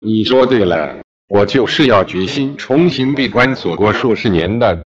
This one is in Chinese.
你说对了，我就是要决心重新闭关锁国数十年的。